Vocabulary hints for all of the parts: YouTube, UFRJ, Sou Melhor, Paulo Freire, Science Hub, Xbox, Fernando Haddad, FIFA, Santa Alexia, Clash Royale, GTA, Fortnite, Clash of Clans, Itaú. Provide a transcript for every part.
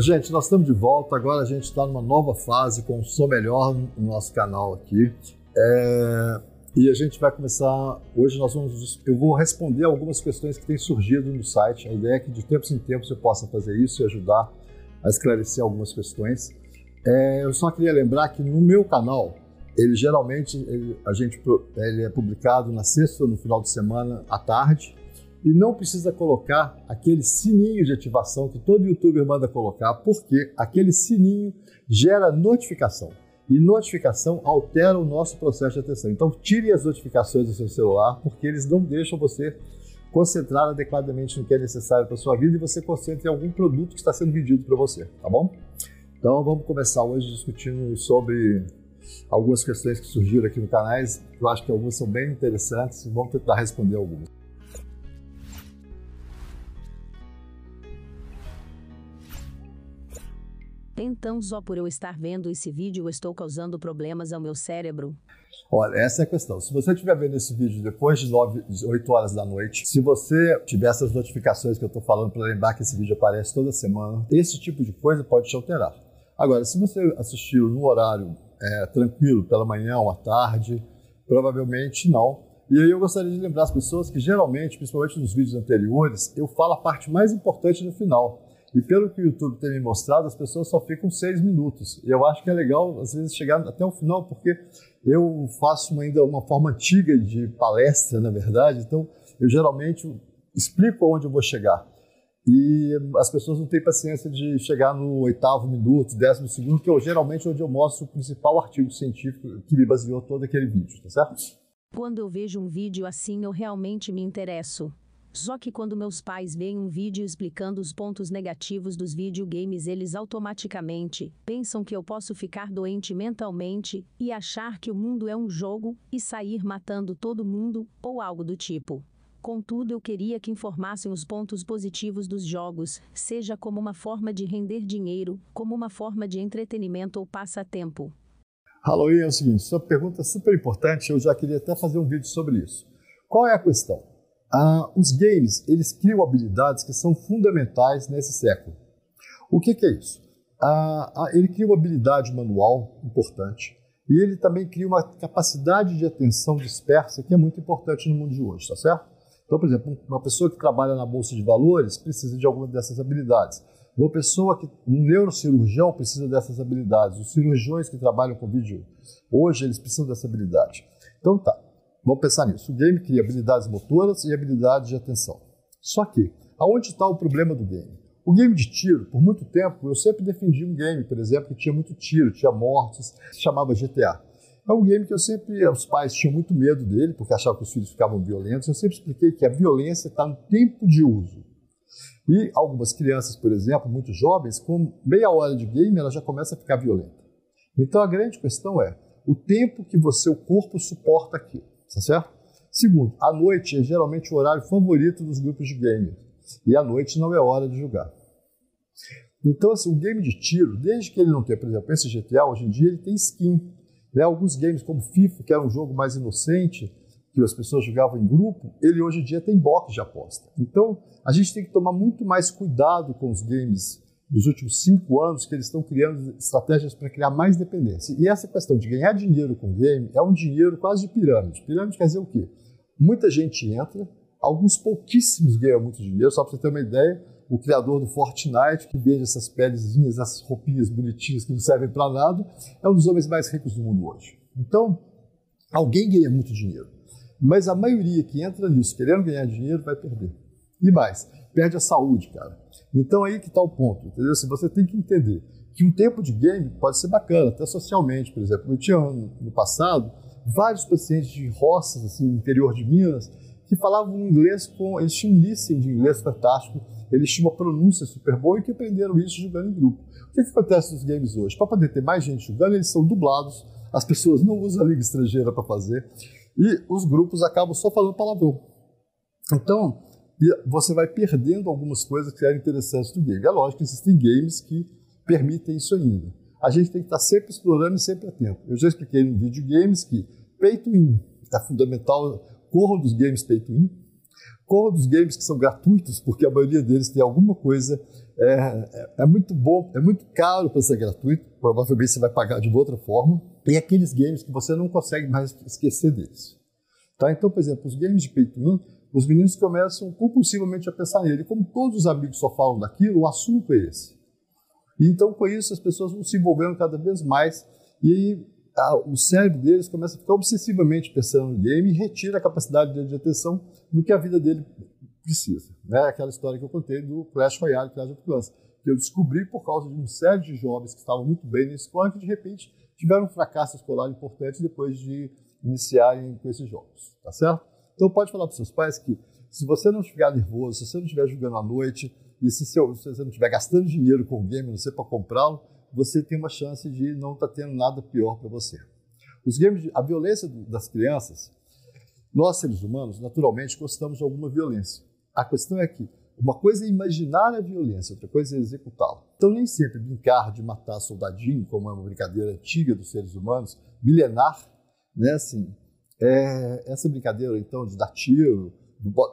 Gente, nós estamos de volta, agora a gente está numa nova fase com o Sou Melhor no nosso canal aqui. E a gente vai começar, hoje eu vou responder algumas questões que têm surgido no site. A ideia é que de tempos em tempos eu possa fazer isso e ajudar a esclarecer algumas questões. Eu só queria lembrar que no meu canal, ele geralmente é publicado na sexta ou no final de semana à tarde. E não precisa colocar aquele sininho de ativação que todo youtuber manda colocar, porque aquele sininho gera notificação. E notificação altera o nosso processo de atenção. Então tire as notificações do seu celular, porque eles não deixam você concentrar adequadamente no que é necessário para a sua vida e você concentra em algum produto que está sendo vendido para você, tá bom? Então vamos começar hoje discutindo sobre algumas questões que surgiram aqui no canal. Eu acho que algumas são bem interessantes e vamos tentar responder algumas. Então, só por eu estar vendo esse vídeo, eu estou causando problemas ao meu cérebro? Olha, essa é a questão. Se você estiver vendo esse vídeo depois de 8 horas da noite, se você tiver essas notificações que eu estou falando para lembrar que esse vídeo aparece toda semana, esse tipo de coisa pode te alterar. Agora, se você assistiu no horário tranquilo, pela manhã ou à tarde, provavelmente não. E aí eu gostaria de lembrar as pessoas que geralmente, principalmente nos vídeos anteriores, eu falo a parte mais importante no final. E pelo que o YouTube tem me mostrado, as pessoas só ficam 6 minutos. E eu acho que é legal, às vezes, chegar até o final, porque eu faço ainda uma forma antiga de palestra, na verdade. Então, eu geralmente explico onde eu vou chegar. E as pessoas não têm paciência de chegar no 8º minuto, 12º, que eu geralmente onde eu mostro o principal artigo científico que me baseou todo aquele vídeo, tá certo? Quando eu vejo um vídeo assim, eu realmente me interesso. Só que quando meus pais veem um vídeo explicando os pontos negativos dos videogames, eles automaticamente pensam que eu posso ficar doente mentalmente e achar que o mundo é um jogo e sair matando todo mundo ou algo do tipo. Contudo, eu queria que informassem os pontos positivos dos jogos, seja como uma forma de render dinheiro, como uma forma de entretenimento ou passatempo. Halloween é o seguinte, sua pergunta é super importante, eu já queria até fazer um vídeo sobre isso. Qual é a questão? Os games, eles criam habilidades que são fundamentais nesse século. O que que é isso? Ele cria uma habilidade manual importante e ele também cria uma capacidade de atenção dispersa que é muito importante no mundo de hoje, tá certo? Então, por exemplo, uma pessoa que trabalha na bolsa de valores precisa de alguma dessas habilidades. Uma pessoa que, um neurocirurgião precisa dessas habilidades. Os cirurgiões que trabalham com vídeo hoje, eles precisam dessa habilidade. Então tá. Vamos pensar nisso. O game cria habilidades motoras e habilidades de atenção. Só que, aonde está o problema do game? O game de tiro, por muito tempo, eu sempre defendi um game, por exemplo, que tinha muito tiro, tinha mortes, se chamava GTA. É um game que eu sempre, os pais tinham muito medo dele, porque achavam que os filhos ficavam violentos. Eu sempre expliquei que a violência está no tempo de uso. E algumas crianças, por exemplo, muito jovens, com meia hora de game, ela já começa a ficar violenta. Então a grande questão é o tempo que o corpo suporta aquilo. Tá certo? Segundo, a noite é geralmente o horário favorito dos grupos de game. E a noite não é hora de jogar. Então, assim, o game de tiro, desde que ele não tenha, por exemplo, esse GTA, hoje em dia ele tem skin. Né? Alguns games como FIFA, que era um jogo mais inocente, que as pessoas jogavam em grupo, ele hoje em dia tem box de aposta. Então, a gente tem que tomar muito mais cuidado com os games dos últimos 5 anos, que eles estão criando estratégias para criar mais dependência. E essa questão de ganhar dinheiro com game é um dinheiro quase de pirâmide. Pirâmide quer dizer o quê? Muita gente entra, alguns pouquíssimos ganham muito dinheiro. Só para você ter uma ideia, o criador do Fortnite, que vende essas pelezinhas, essas roupinhas bonitinhas que não servem para nada, é um dos homens mais ricos do mundo hoje. Então, alguém ganha muito dinheiro. Mas a maioria que entra nisso querendo ganhar dinheiro vai perder. E mais, perde a saúde, cara. Então aí que está o ponto, entendeu? Se você tem que entender que um tempo de game pode ser bacana, até socialmente, por exemplo. Eu tinha no passado vários pacientes de roças, assim, no interior de Minas, que falavam inglês eles tinham um listening de inglês fantástico, eles tinham uma pronúncia super boa e que aprenderam isso jogando em grupo. O que acontece nos games hoje? Para poder ter mais gente jogando, eles são dublados, as pessoas não usam a língua estrangeira para fazer e os grupos acabam só falando palavrão. Então, e você vai perdendo algumas coisas que eram interessantes do game. É lógico que existem games que permitem isso ainda. A gente tem que estar sempre explorando e sempre atento. Eu já expliquei no vídeo games que pay to win é fundamental, corram dos games pay to win. Corra dos games que são gratuitos, porque a maioria deles tem alguma coisa. É muito bom, é muito caro para ser gratuito, provavelmente você vai pagar de outra forma. Tem aqueles games que você não consegue mais esquecer deles. Tá? Então, por exemplo, os games de pay to win, os meninos começam compulsivamente a pensar nele. Como todos os amigos só falam daquilo, o assunto é esse. E então, com isso, as pessoas vão se envolvendo cada vez mais e aí, o cérebro deles começa a ficar obsessivamente pensando no game e retira a capacidade dele de atenção no que a vida dele precisa. Né? Aquela história que eu contei do Clash Royale, Clash of Clans, que eu descobri por causa de uma série de jovens que estavam muito bem na escola e que, de repente, tiveram um fracasso escolar importante depois de iniciarem com esses jogos, tá certo? Então pode falar para os seus pais que se você não estiver nervoso, se você não estiver jogando à noite e se você não estiver gastando dinheiro com o game, não sei, para comprá-lo, você tem uma chance de não estar tendo nada pior para você. Os games, a violência das crianças, nós seres humanos, naturalmente, gostamos de alguma violência. A questão é que uma coisa é imaginar a violência, outra coisa é executá-la. Então nem sempre brincar de matar soldadinho, como é uma brincadeira antiga dos seres humanos, milenar, né, assim, essa brincadeira, então, de dar tiro,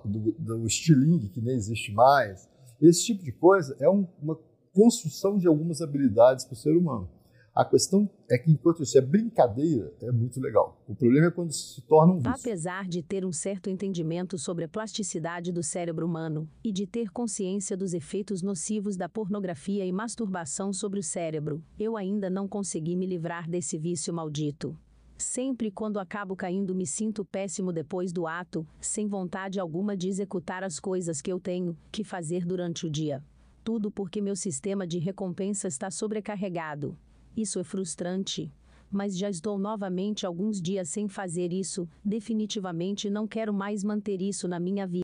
do estilingue, que nem existe mais, esse tipo de coisa é uma construção de algumas habilidades para o ser humano. A questão é que, enquanto isso é brincadeira, é muito legal. O problema é quando isso se torna um vício. Apesar de ter um certo entendimento sobre a plasticidade do cérebro humano e de ter consciência dos efeitos nocivos da pornografia e masturbação sobre o cérebro, eu ainda não consegui me livrar desse vício maldito. Sempre quando acabo caindo me sinto péssimo depois do ato, sem vontade alguma de executar as coisas que eu tenho que fazer durante o dia. Tudo porque meu sistema de recompensa está sobrecarregado. Isso é frustrante. Mas já estou novamente alguns dias sem fazer isso, definitivamente não quero mais manter isso na minha vida.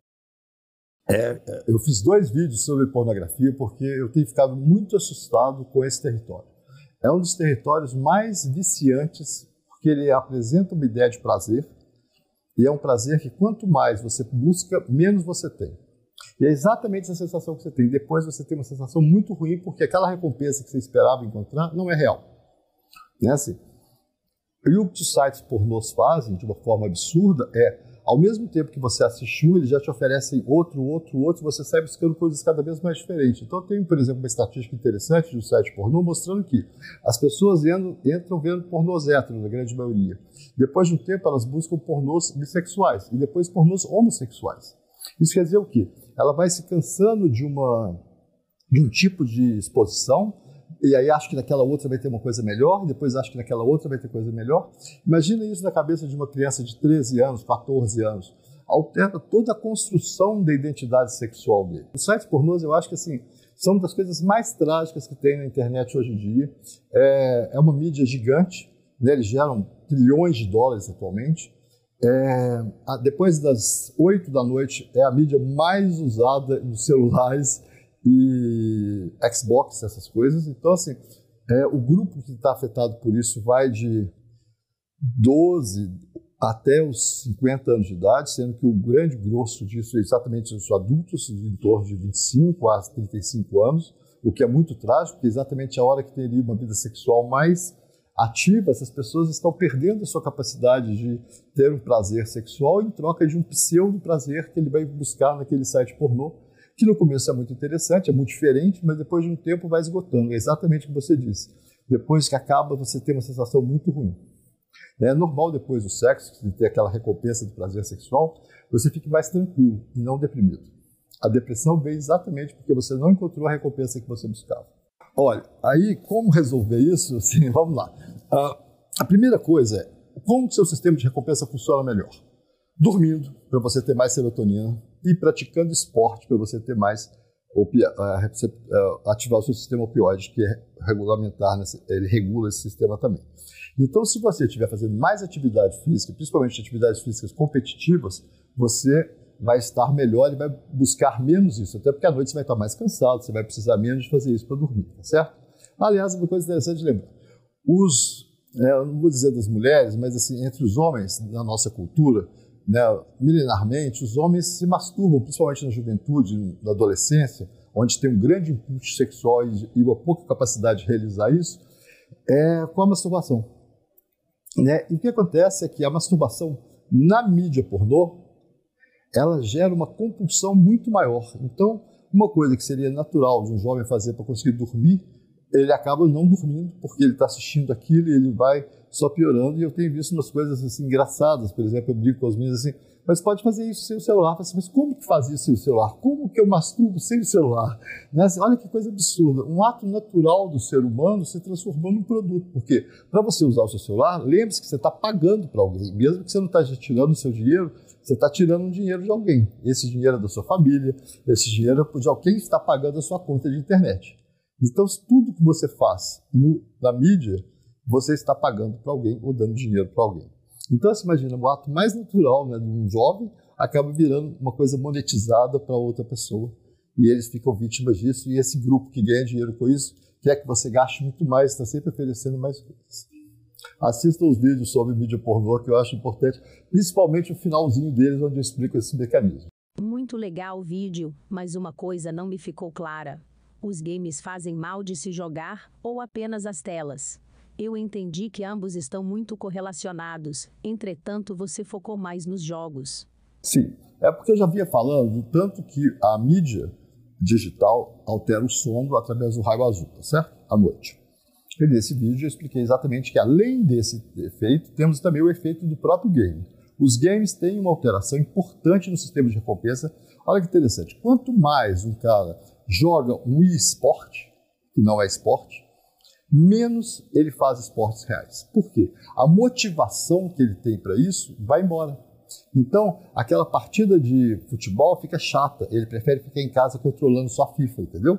Eu fiz 2 vídeos sobre pornografia porque eu tenho ficado muito assustado com esse território. É um dos territórios mais viciantes, que ele apresenta uma ideia de prazer, e é um prazer que quanto mais você busca, menos você tem. E é exatamente essa sensação que você tem. Depois você tem uma sensação muito ruim, porque aquela recompensa que você esperava encontrar não é real. Né? Assim, e o que os sites pornôs fazem, de uma forma absurda, ao mesmo tempo que você assiste um, eles já te oferecem outro, você sai buscando coisas cada vez mais diferentes. Então tem, por exemplo, uma estatística interessante de um site pornô mostrando que as pessoas entram vendo pornôs héteros, na grande maioria. Depois de um tempo, elas buscam pornôs bissexuais e depois pornôs homossexuais. Isso quer dizer o quê? Ela vai se cansando de um tipo de exposição, e aí acho que naquela outra vai ter uma coisa melhor, depois acho que naquela outra vai ter coisa melhor. Imagina isso na cabeça de uma criança de 13 anos, 14 anos. Altera toda a construção da identidade sexual dele. Os sites pornôs, eu acho que assim, são uma das coisas mais trágicas que tem na internet hoje em dia. É uma mídia gigante, né? Eles geram trilhões de dólares atualmente. Depois das 8 da noite, é a mídia mais usada nos celulares e Xbox, essas coisas. Então, assim, o grupo que está afetado por isso vai de 12 até os 50 anos de idade, sendo que o grande grosso disso é exatamente os adultos, em torno de 25 a 35 anos, o que é muito trágico, porque exatamente a hora que teria uma vida sexual mais ativa, essas pessoas estão perdendo a sua capacidade de ter um prazer sexual em troca de um pseudo-prazer que ele vai buscar naquele site pornô, que no começo é muito interessante, é muito diferente, mas depois de um tempo vai esgotando. É exatamente o que você disse. Depois que acaba, você tem uma sensação muito ruim. É normal depois do sexo, de ter aquela recompensa do prazer sexual, você fique mais tranquilo e não deprimido. A depressão vem exatamente porque você não encontrou a recompensa que você buscava. Olha, aí como resolver isso? Assim, vamos lá. A primeira coisa é como o seu sistema de recompensa funciona melhor. Dormindo, para você ter mais serotonina, e praticando esporte, para você ter mais, ativar o seu sistema opioide, que é regulamentar, ele regula esse sistema também. Então, se você estiver fazendo mais atividade física, principalmente atividades físicas competitivas, você vai estar melhor e vai buscar menos isso, até porque à noite você vai estar mais cansado, você vai precisar menos de fazer isso para dormir, tá certo? Aliás, uma coisa interessante de lembrar, eu não vou dizer das mulheres, mas assim, entre os homens, na nossa cultura, né, milenarmente, os homens se masturbam, principalmente na juventude, na adolescência, onde tem um grande impulso sexual e uma pouca capacidade de realizar isso, com a masturbação. Né? E o que acontece é que a masturbação na mídia pornô ela gera uma compulsão muito maior. Então, uma coisa que seria natural de um jovem fazer para conseguir dormir, ele acaba não dormindo, porque ele está assistindo aquilo e ele vai só piorando. E eu tenho visto umas coisas assim, engraçadas. Por exemplo, eu brinco com as minhas assim, mas pode fazer isso sem o celular. Assim, mas como que faz isso sem o celular? Como que eu masturbo sem o celular? Né? Assim, olha que coisa absurda. Um ato natural do ser humano se transformando em produto. Porque para você usar o seu celular, lembre-se que você está pagando para alguém. Mesmo que você não esteja tirando o seu dinheiro, você está tirando um dinheiro de alguém. Esse dinheiro é da sua família, esse dinheiro é de alguém que está pagando a sua conta de internet. Então, tudo que você faz na mídia, você está pagando para alguém ou dando dinheiro para alguém. Então, você imagina, o ato mais natural, né, de um jovem acaba virando uma coisa monetizada para outra pessoa. E eles ficam vítimas disso. E esse grupo que ganha dinheiro com isso quer que você gaste muito mais, está sempre oferecendo mais coisas. Assista os vídeos sobre mídia pornô, que eu acho importante, principalmente o finalzinho deles, onde eu explico esse mecanismo. Muito legal o vídeo, mas uma coisa não me ficou clara. Os games fazem mal de se jogar, ou apenas as telas? Eu entendi que ambos estão muito correlacionados, entretanto você focou mais nos jogos. Sim, é porque eu já vinha falando do tanto que a mídia digital altera o sono através do raio azul, tá certo? À noite. E nesse vídeo eu expliquei exatamente que além desse efeito, temos também o efeito do próprio game. Os games têm uma alteração importante no sistema de recompensa. Olha que interessante, quanto mais um cara joga um e-esporte, que não é esporte, menos ele faz esportes reais. Por quê? A motivação que ele tem para isso vai embora. Então, aquela partida de futebol fica chata, ele prefere ficar em casa controlando só a FIFA, entendeu?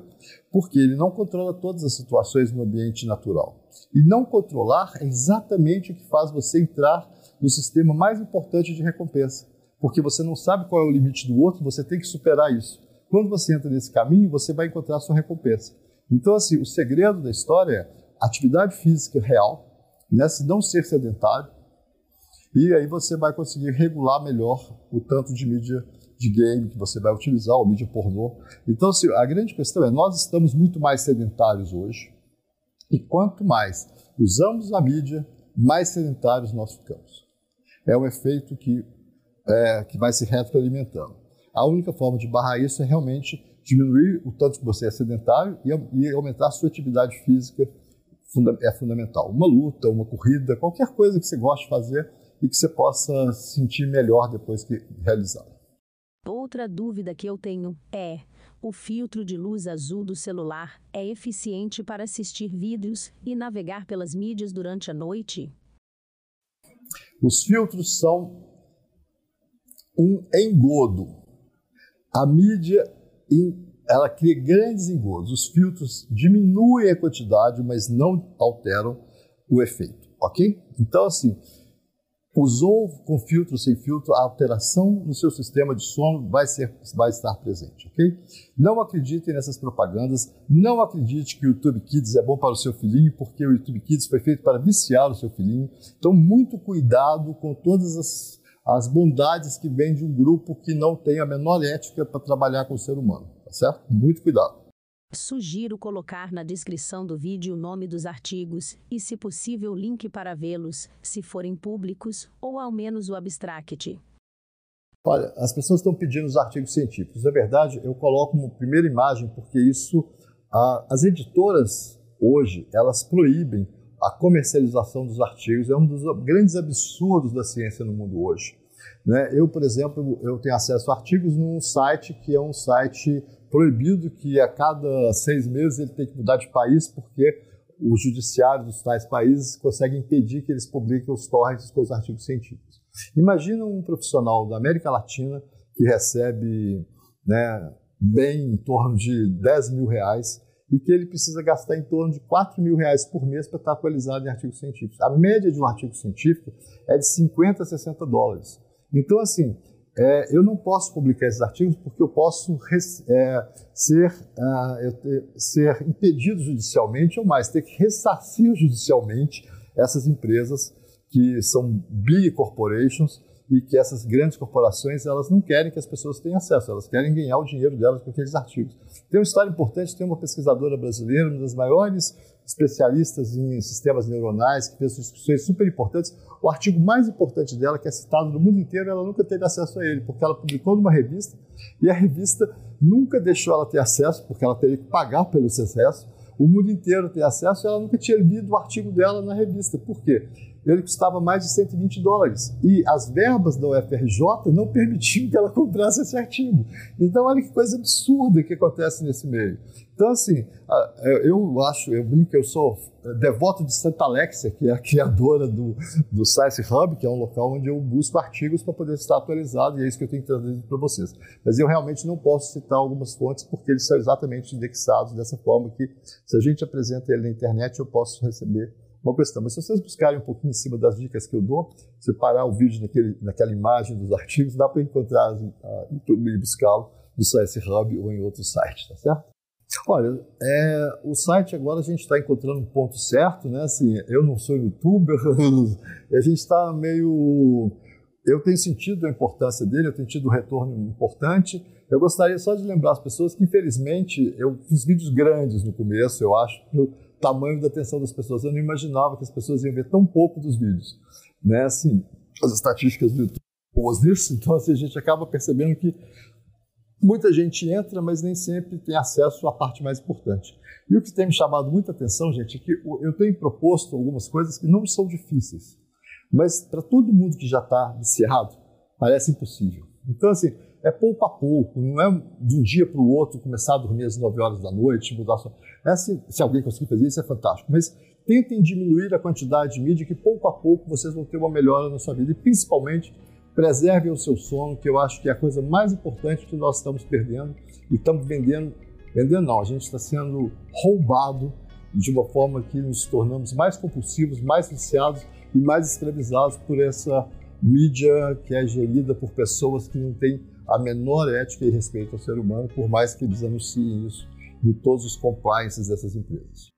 Porque ele não controla todas as situações no ambiente natural. E não controlar é exatamente o que faz você entrar no sistema mais importante de recompensa. Porque você não sabe qual é o limite do outro, você tem que superar isso. Quando você entra nesse caminho, você vai encontrar a sua recompensa. Então, assim, o segredo da história é atividade física real, né? Se não ser sedentário, e aí você vai conseguir regular melhor o tanto de mídia de game que você vai utilizar, ou mídia pornô. Então, assim, a grande questão é, nós estamos muito mais sedentários hoje, e quanto mais usamos a mídia, mais sedentários nós ficamos. É um efeito que vai se retroalimentando. A única forma de barrar isso é realmente diminuir o tanto que você é sedentário e aumentar a sua atividade física é fundamental. Uma luta, uma corrida, qualquer coisa que você goste de fazer e que você possa se sentir melhor depois que realizar. Outra dúvida que eu tenho é, o filtro de luz azul do celular é eficiente para assistir vídeos e navegar pelas mídias durante a noite? Os filtros são um engodo. A mídia, ela cria grandes engodos. Os filtros diminuem a quantidade, mas não alteram o efeito, ok? Então, assim, usou com filtro, sem filtro, a alteração no seu sistema de sono vai estar presente, ok? Não acreditem nessas propagandas, não acredite que o YouTube Kids é bom para o seu filhinho, porque o YouTube Kids foi feito para viciar o seu filhinho. Então, muito cuidado com todas as bondades que vêm de um grupo que não tem a menor ética para trabalhar com o ser humano, tá certo? Muito cuidado. Sugiro colocar na descrição do vídeo o nome dos artigos e, se possível, o link para vê-los, se forem públicos, ou ao menos o abstract. Olha, as pessoas estão pedindo os artigos científicos. Na verdade, eu coloco uma primeira imagem, porque isso, as editoras hoje, elas proíbem a comercialização dos artigos. É um dos grandes absurdos da ciência no mundo hoje, né? Eu, por exemplo, eu tenho acesso a artigos num site que é um site proibido, que a cada 6 meses ele tem que mudar de país, porque os judiciários dos tais países conseguem impedir que eles publiquem os torrents com os artigos científicos. Imagina um profissional da América Latina que recebe, né, bem em torno de R$10 mil, e que ele precisa gastar em torno de R$4 mil por mês para estar atualizado em artigos científicos. A média de um artigo científico é de 50 a 60 dólares. Então, assim, eu não posso publicar esses artigos porque eu posso ser impedido judicialmente, ou mais, ter que ressarcir judicialmente essas empresas que são big corporations, e que essas grandes corporações, elas não querem que as pessoas tenham acesso, elas querem ganhar o dinheiro delas com aqueles artigos. Tem uma história importante, tem uma pesquisadora brasileira, uma das maiores especialistas em sistemas neuronais, que fez discussões super importantes. O artigo mais importante dela, que é citado no mundo inteiro, ela nunca teve acesso a ele, porque ela publicou numa revista, e a revista nunca deixou ela ter acesso, porque ela teria que pagar pelo acesso. O mundo inteiro tem acesso, ela nunca tinha lido o artigo dela na revista. Por quê? Ele custava mais de $120, e as verbas da UFRJ não permitiam que ela comprasse esse artigo. Então, olha que coisa absurda que acontece nesse meio. Então, assim, eu acho, eu brinco que eu sou devoto de Santa Alexia, que é a criadora do Science Hub, que é um local onde eu busco artigos para poder estar atualizado, e é isso que eu tenho trazido para vocês. Mas eu realmente não posso citar algumas fontes, porque eles são exatamente indexados dessa forma que, se a gente apresenta ele na internet, eu posso receber uma questão. Mas se vocês buscarem um pouquinho em cima das dicas que eu dou, se parar o vídeo naquela imagem dos artigos, dá para encontrar e buscá-lo no Science Hub ou em outro site, tá certo? Olha, o site agora a gente está encontrando um ponto certo, né? Assim, eu não sou youtuber, a gente está meio... Eu tenho sentido a importância dele, eu tenho tido um retorno importante. Eu gostaria só de lembrar as pessoas que, infelizmente, eu fiz vídeos grandes no começo, eu acho, tamanho da atenção das pessoas. Eu não imaginava que as pessoas iam ver tão pouco dos vídeos, né? Assim, as estatísticas do YouTube boas disso, então assim, a gente acaba percebendo que muita gente entra, mas nem sempre tem acesso à parte mais importante. E o que tem me chamado muita atenção, gente, é que eu tenho proposto algumas coisas que não são difíceis, mas para todo mundo que já está viciado, parece impossível. Então, assim, é pouco a pouco, não é de um dia para o outro começar a dormir às 9 horas da noite, mudar sua... Se alguém conseguir fazer isso, é fantástico. Mas tentem diminuir a quantidade de mídia, que pouco a pouco vocês vão ter uma melhora na sua vida. E principalmente, preservem o seu sono, que eu acho que é a coisa mais importante que nós estamos perdendo. E estamos vendendo... Vendendo não, a gente está sendo roubado de uma forma que nos tornamos mais compulsivos, mais viciados e mais escravizados por essa mídia que é gerida por pessoas que não têm a menor ética e respeito ao ser humano, por mais que eles anunciem isso de todos os compliances dessas empresas.